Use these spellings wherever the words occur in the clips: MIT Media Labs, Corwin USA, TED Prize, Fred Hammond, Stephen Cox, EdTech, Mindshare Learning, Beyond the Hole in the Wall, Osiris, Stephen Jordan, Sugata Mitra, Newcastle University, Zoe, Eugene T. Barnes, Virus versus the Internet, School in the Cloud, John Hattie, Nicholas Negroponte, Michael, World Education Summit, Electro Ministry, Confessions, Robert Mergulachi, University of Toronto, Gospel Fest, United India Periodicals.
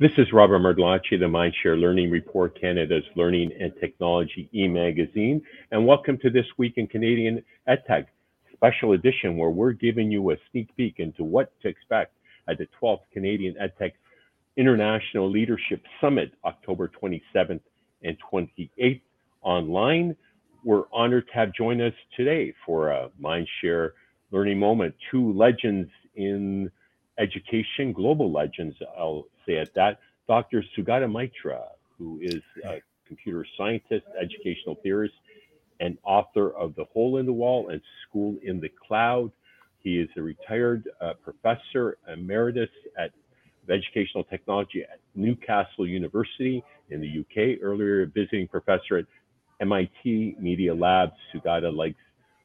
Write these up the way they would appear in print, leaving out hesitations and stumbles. This is Robert Mergulachi, the Mindshare Learning Report, Canada's Learning and Technology e-magazine, and welcome to This Week in Canadian EdTech Special Edition, where we're giving you a sneak peek into what to expect at the 12th Canadian EdTech International Leadership Summit, October 27th and 28th online. We're honored to have joined us today for a Mindshare Learning Moment, two legends in education, global legends, I'll say at that, Dr. Sugata Mitra, who is a computer scientist, educational theorist, and author of The Hole in the Wall and School in the Cloud. He is a retired professor emeritus of educational technology at Newcastle University in the UK, earlier a visiting professor at MIT Media Labs. Sugata likes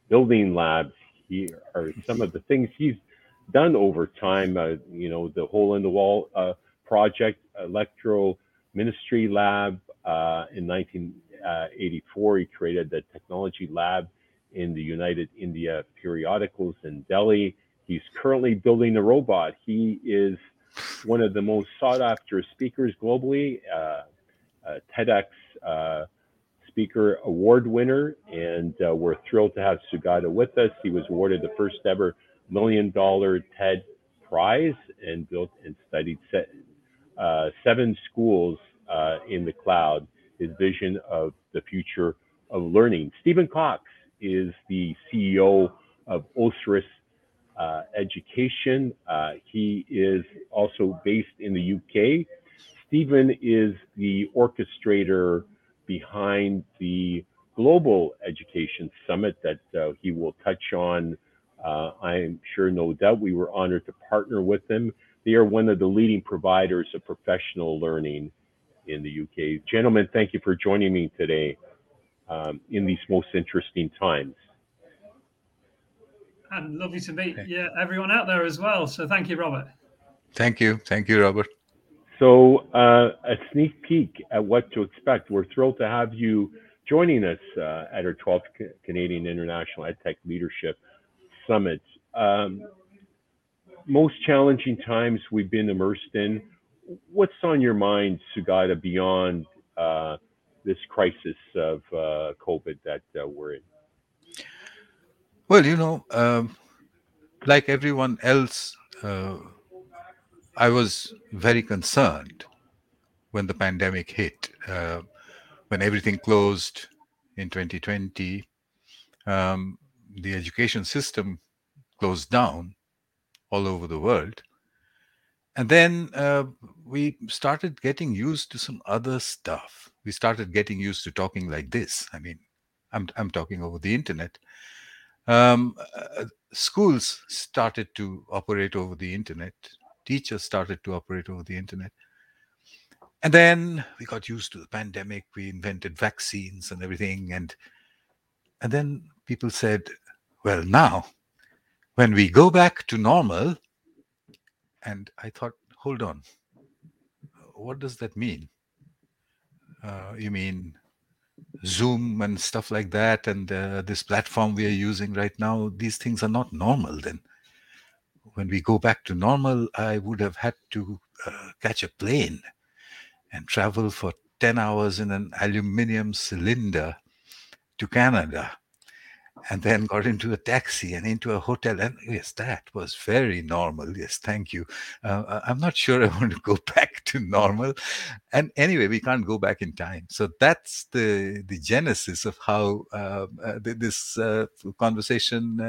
building labs. Here are some of the things he's done over time, the Hole in the Wall project, Electro Ministry Lab. In 1984, he created the Technology Lab in the United India Periodicals in Delhi. He's currently building a robot. He is one of the most sought-after speakers globally, TEDx Speaker Award winner, and we're thrilled to have Sugata with us. He was awarded the first ever $1 million TED Prize and built and studied seven schools in the cloud, his vision of the future of learning. Stephen Cox is the CEO of Osiris Education. He is also based in the UK. Stephen is the orchestrator behind the Global Education Summit that he will touch on. I'm sure, no doubt, we were honored to partner with them. They are one of the leading providers of professional learning in the UK. Gentlemen, thank you for joining me today in these most interesting times. And lovely to meet everyone out there as well. So thank you, Robert. Thank you, Robert. So a sneak peek at what to expect. We're thrilled to have you joining us at our 12th Canadian International EdTech Leadership Summit. Most challenging times we've been immersed in. What's on your mind, Sugata, beyond this crisis of COVID that we're in? Well, like everyone else, I was very concerned when the pandemic hit, when everything closed in 2020. The education system closed down all over the world. And then we started getting used to some other stuff. We started getting used to talking like this. I mean, I'm talking over the internet. Schools started to operate over the internet. Teachers started to operate over the internet. And then we got used to the pandemic. We invented vaccines and everything. And then people said, well, now, when we go back to normal, and I thought, hold on, what does that mean? You mean Zoom and stuff like that, and this platform we are using right now, these things are not normal then. When we go back to normal, I would have had to catch a plane and travel for 10 hours in an aluminum cylinder to Canada, and then got into a taxi and into a hotel. And yes, that was very normal. Yes, thank you. I'm not sure I want to go back to normal. And anyway, we can't go back in time. So that's the genesis of how this conversation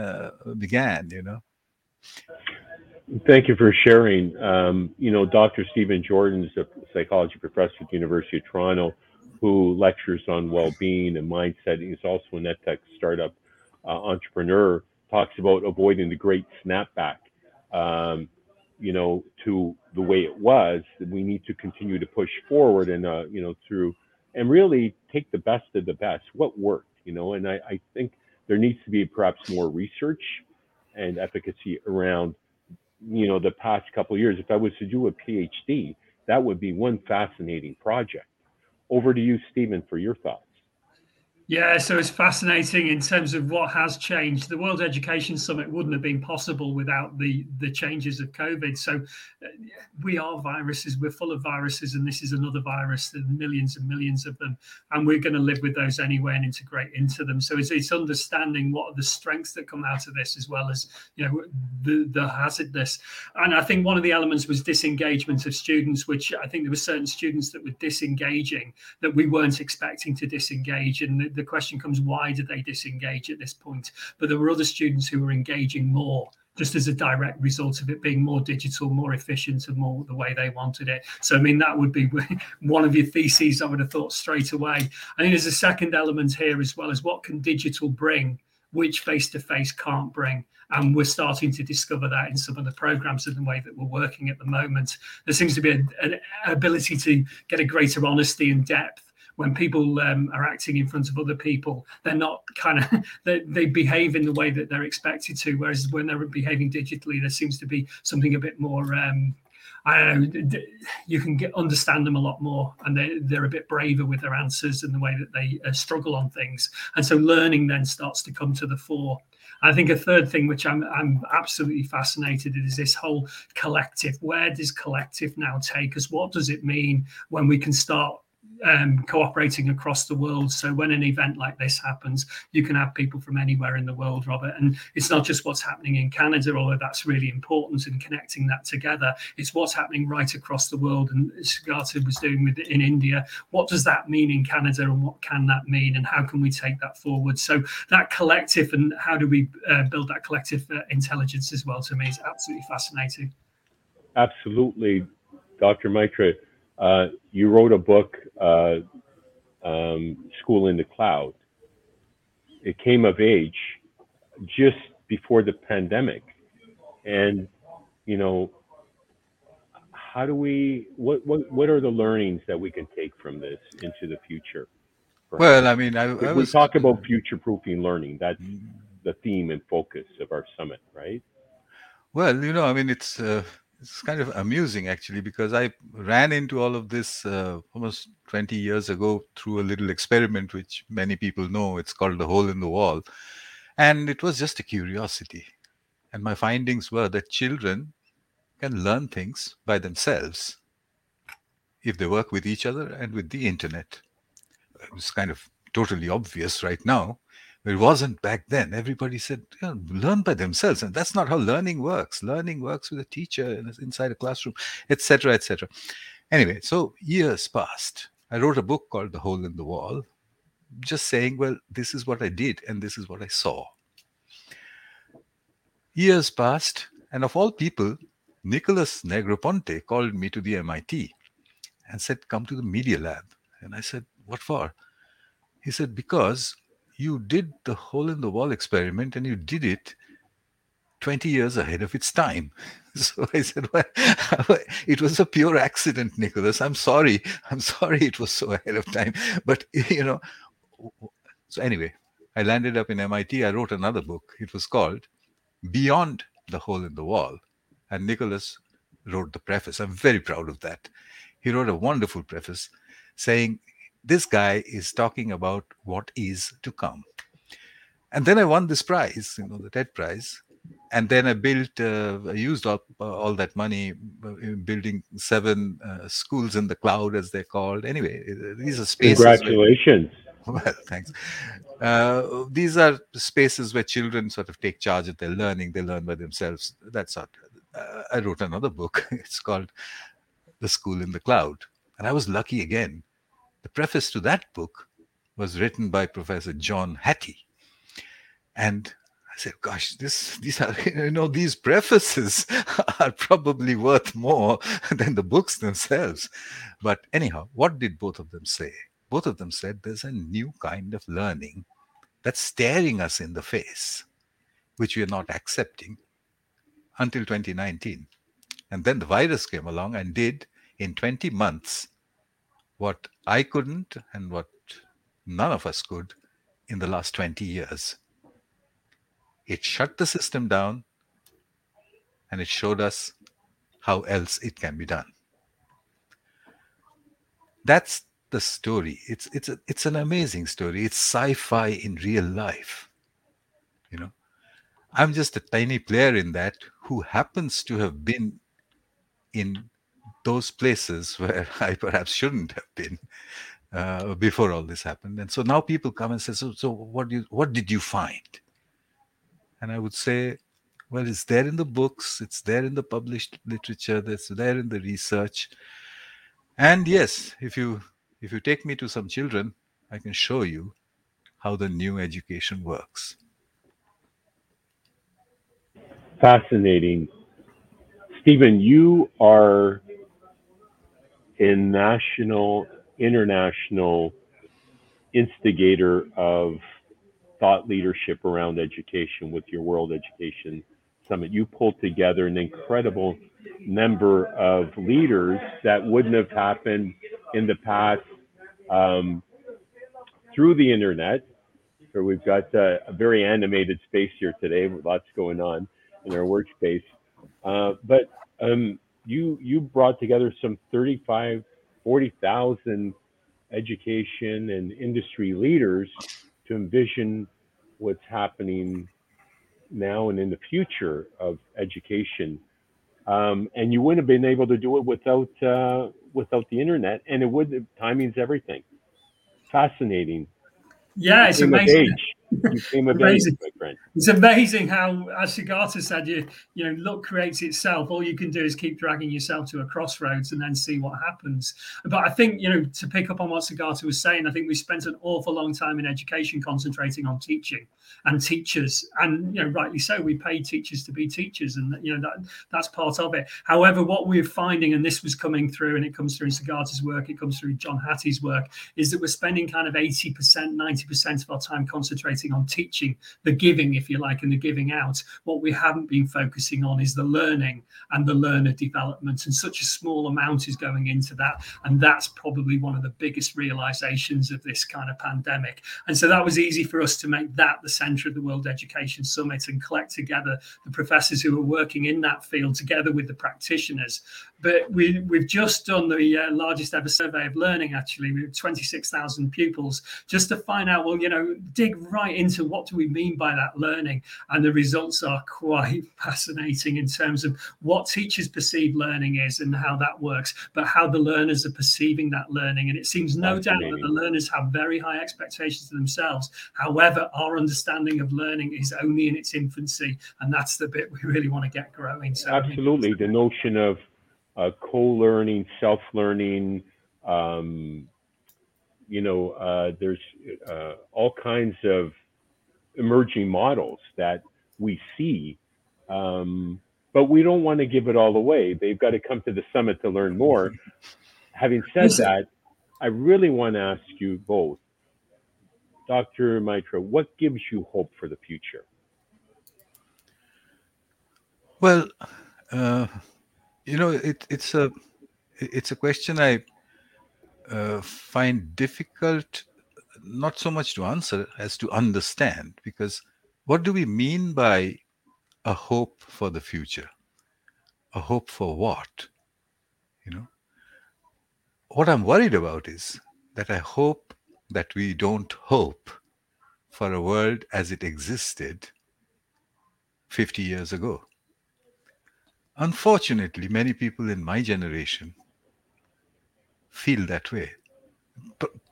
began, Thank you for sharing. Dr. Stephen Jordan is a psychology professor at the University of Toronto who lectures on well-being and mindset. He's also an edtech startup entrepreneur, talks about avoiding the great snapback, to the way it was. We need to continue to push forward and, through and really take the best of the best, what worked, and I think there needs to be perhaps more research and efficacy around, the past couple of years. If I was to do a PhD, that would be one fascinating project. Over to you, Stephen, for your thoughts. Yeah, so it's fascinating in terms of what has changed. The World Education Summit wouldn't have been possible without the changes of COVID. So we are viruses. We're full of viruses, and this is another virus. There are millions and millions of them, and we're going to live with those anyway and integrate into them. So it's understanding what are the strengths that come out of this, as well as, you know, the hazardness. And I think one of the elements was disengagement of students, which I think there were certain students that were disengaging that we weren't expecting to disengage. And the question comes, why did they disengage at this point? But there were other students who were engaging more, just as a direct result of it being more digital, more efficient, and more the way they wanted it. So, I mean, that would be one of your theses I would have thought straight away. I think there's a second element here as well, as what can digital bring, which face-to-face can't bring. And we're starting to discover that in some of the programs and the way that we're working at the moment. There seems to be an ability to get a greater honesty and depth. When people are acting in front of other people, they're not they behave in the way that they're expected to. Whereas when they're behaving digitally, there seems to be something a bit more, you can understand them a lot more, and they're a bit braver with their answers and the way that they struggle on things. And so learning then starts to come to the fore. I think a third thing, which I'm absolutely fascinated in, is this whole collective. Where does collective now take us? What does it mean when we can start cooperating across the world? So when an event like this happens, you can have people from anywhere in the world, Robert, and it's not just what's happening in Canada, although that's really important in connecting that together. It's what's happening right across the world, and Sugata was doing with in India. What does that mean in Canada, and what can that mean, and how can we take that forward? So that collective, and how do we build that collective intelligence as well, to me is absolutely fascinating. Absolutely, Dr. Mitra. You wrote a book, School in the Cloud. It came of age just before the pandemic. And, you know, how do we, what are the learnings that we can take from this into the future? Perhaps? Well, I mean, we talk about future-proofing learning. That's the theme and focus of our summit, right? Well, you know, I mean, it's kind of amusing, actually, because I ran into all of this almost 20 years ago through a little experiment, which many people know. It's called the Hole in the Wall. And it was just a curiosity. And my findings were that children can learn things by themselves if they work with each other and with the internet. It's kind of totally obvious right now. It wasn't back then. Everybody said, yeah, learn by themselves. And that's not how learning works. Learning works with a teacher inside a classroom, etc., etc. Anyway, so years passed. I wrote a book called The Hole in the Wall, just saying, well, this is what I did and this is what I saw. Years passed. And of all people, Nicholas Negroponte called me to the MIT and said, come to the Media Lab. And I said, what for? He said, because you did the Hole in the Wall experiment, and you did it 20 years ahead of its time. So I said, well, it was a pure accident, Nicholas. I'm sorry it was so ahead of time. But, you know, so anyway, I landed up in MIT. I wrote another book. It was called Beyond the Hole in the Wall. And Nicholas wrote the preface. I'm very proud of that. He wrote a wonderful preface saying, this guy is talking about what is to come. And then I won this prize, you know, the TED Prize. And then I built, I used up all that money building 7 schools in the cloud, as they're called. Anyway, these are spaces. Congratulations. Well, thanks. These are spaces where children sort of take charge of their learning. They learn by themselves. That's not. I wrote another book. It's called The School in the Cloud. And I was lucky again. The preface to that book was written by Professor John Hattie. And I said, gosh, these are, you know, these prefaces are probably worth more than the books themselves. But anyhow, what did both of them say? Both of them said there's a new kind of learning that's staring us in the face, which we are not accepting until 2019. And then the virus came along and did in 20 months what I couldn't and what none of us could in the last 20 years. It shut the system down, and it showed us how else it can be done. That's the story. It's an amazing story. It's sci-fi in real life. You know, I'm just a tiny player in that who happens to have been in those places where I perhaps shouldn't have been before all this happened. And so now people come and say, so what did you find? And I would say, well, it's there in the books, it's there in the published literature, it's there in the research. And yes, if you take me to some children, I can show you how the new education works. Fascinating. Stephen, you are a national, international instigator of thought leadership around education with your World Education Summit. You pulled together an incredible number of leaders that wouldn't have happened in the past through the internet. So we've got a very animated space here today with lots going on in our workspace. But you brought together some 40,000 education and industry leaders to envision what's happening now and in the future of education. And you wouldn't have been able to do it without the internet, and it would, timing's everything. Fascinating. Yeah, it's amazing. It's amazing how, as Sugata said, you know, luck creates itself. All you can do is keep dragging yourself to a crossroads and then see what happens. But I think, you know, to pick up on what Sugata was saying, I think we spent an awful long time in education concentrating on teaching and teachers, and, you know, rightly so, we pay teachers to be teachers, and, you know, that's part of it. However, what we're finding, and this was coming through, and it comes through in Sugata's work, it comes through John Hattie's work, is that we're spending kind of 80%, 90% of our time concentrating on teaching, the giving, if you like, and the giving out. What we haven't been focusing on is the learning and the learner development, and such a small amount is going into that, and that's probably one of the biggest realizations of this kind of pandemic. And so that was easy for us to make that the center of the World Education Summit and collect together the professors who are working in that field together with the practitioners. But we've just done the largest ever survey of learning, actually, with 26,000 pupils, just to find out, well, you know, dig right into what do we mean by that learning. And the results are quite fascinating in terms of what teachers perceive learning is and how that works, but how the learners are perceiving that learning. And it seems no doubt that the learners have very high expectations of themselves. However, our understanding of learning is only in its infancy, and that's the bit we really want to get growing. So absolutely, the notion of co-learning, self-learning, there's all kinds of emerging models that we see, but we don't want to give it all away. They've got to come to the summit to learn more. Having said that, I really want to ask you both, Dr. Mitra, what gives you hope for the future? Well, you know, it's a question I find difficult, not so much to answer as to understand, because what do we mean by a hope for the future? A hope for what? You know, what I'm worried about is that I hope that we don't hope for a world as it existed 50 years ago. Unfortunately, many people in my generation feel that way,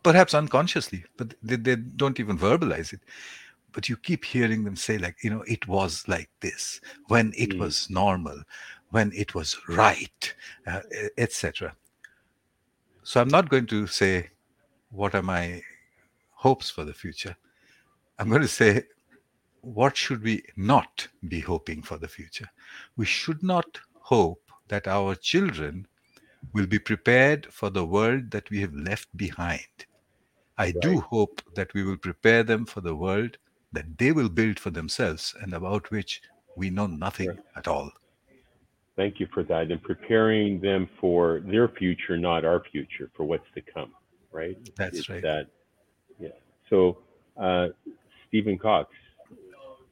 perhaps unconsciously, but they don't even verbalize it. But you keep hearing them say, like, you know, it was like this, when it was normal, when it was right, etc. So I'm not going to say, what are my hopes for the future? I'm going to say, what should we not be hoping for the future? We should not hope that our children will be prepared for the world that we have left behind. I do hope that we will prepare them for the world that they will build for themselves and about which we know nothing at all. Thank you for that. And preparing them for their future, not our future, for what's to come, right? That's right. So, Stephen Cox,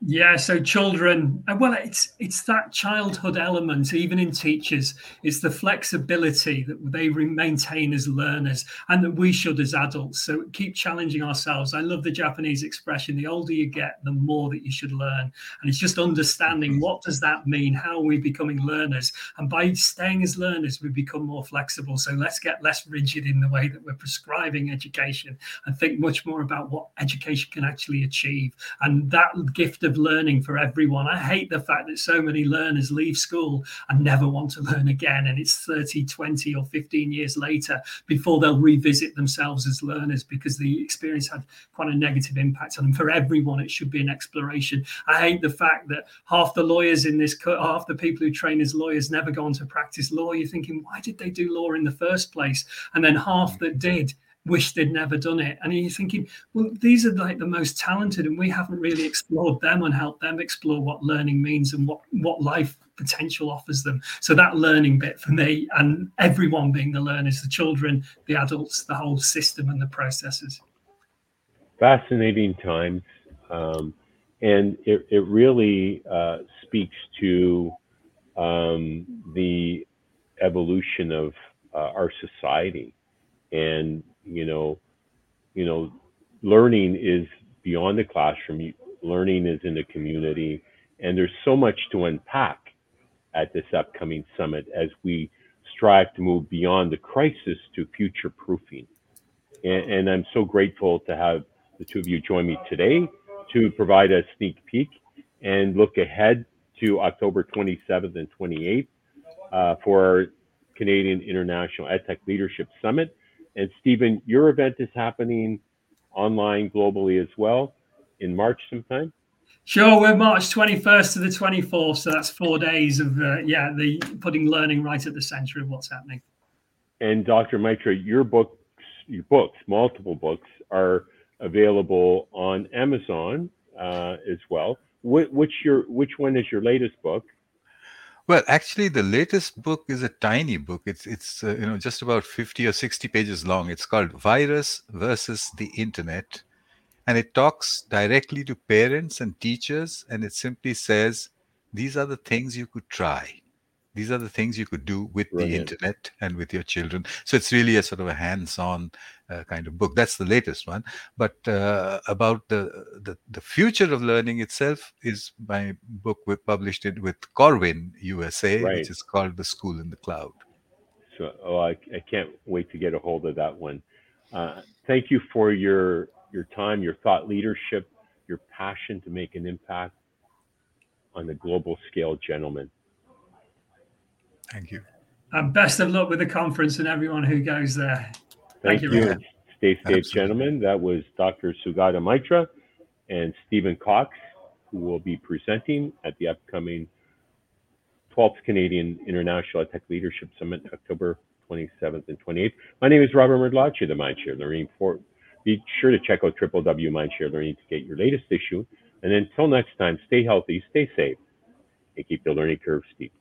Yeah, so children, well, it's that childhood element, even in teachers. It's the flexibility that they maintain as learners and that we should as adults. So keep challenging ourselves. I love the Japanese expression, the older you get, the more that you should learn. And it's just understanding, what does that mean? How are we becoming learners? And by staying as learners, we become more flexible. So let's get less rigid in the way that we're prescribing education and think much more about what education can actually achieve. And that gift of learning for everyone. I hate the fact that so many learners leave school and never want to learn again, and it's 30, 20 or 15 years later before they'll revisit themselves as learners, because the experience had quite a negative impact on them. For everyone, it should be an exploration. I hate the fact that half the lawyers in this, half the people who train as lawyers never go on to practice law. You're thinking, why did they do law in the first place? And then half that did wish they'd never done it. And you're thinking, well, these are like the most talented, and we haven't really explored them and helped them explore what learning means and what life potential offers them. So that learning bit for me, and everyone being the learners, the children, the adults, the whole system and the processes. Fascinating times. And it really speaks to the evolution of our society. And you know, learning is beyond the classroom. Learning is in the community, and there's so much to unpack at this upcoming summit as we strive to move beyond the crisis to future proofing. And I'm so grateful to have the two of you join me today to provide a sneak peek and look ahead to October 27th and 28th for our Canadian International EdTech Leadership Summit. And Stephen, your event is happening online globally as well in March sometime? Sure, we're March 21st to the 24th. So that's 4 days of, the putting learning right at the center of what's happening. And Dr. Mitra, your books, multiple books, are available on Amazon as well. Which one is your latest book? Well, actually, the latest book is a tiny book. It's just about 50 or 60 pages long. It's called Virus versus the Internet, and it talks directly to parents and teachers, and it simply says, these are the things you could try. These are the things you could do with the internet and with your children. So it's really a sort of a hands-on kind of book. That's the latest one. But about the future of learning itself is my book. We published it with Corwin USA, which is called The School in the Cloud. So I can't wait to get a hold of that one. Thank you for your time, your thought leadership, your passion to make an impact on the global scale, gentlemen. Thank you. And best of luck with the conference and everyone who goes there. Thank you. Stay safe, gentlemen. That was Dr. Sugata Mitra and Stephen Cox, who will be presenting at the upcoming 12th Canadian International Tech Leadership Summit, October 27th and 28th. My name is Robert Mergulachi, the Mindshare Learning Report. Be sure to check out www.mindshare.learning to get your latest issue. And until next time, stay healthy, stay safe, and keep the learning curve steep.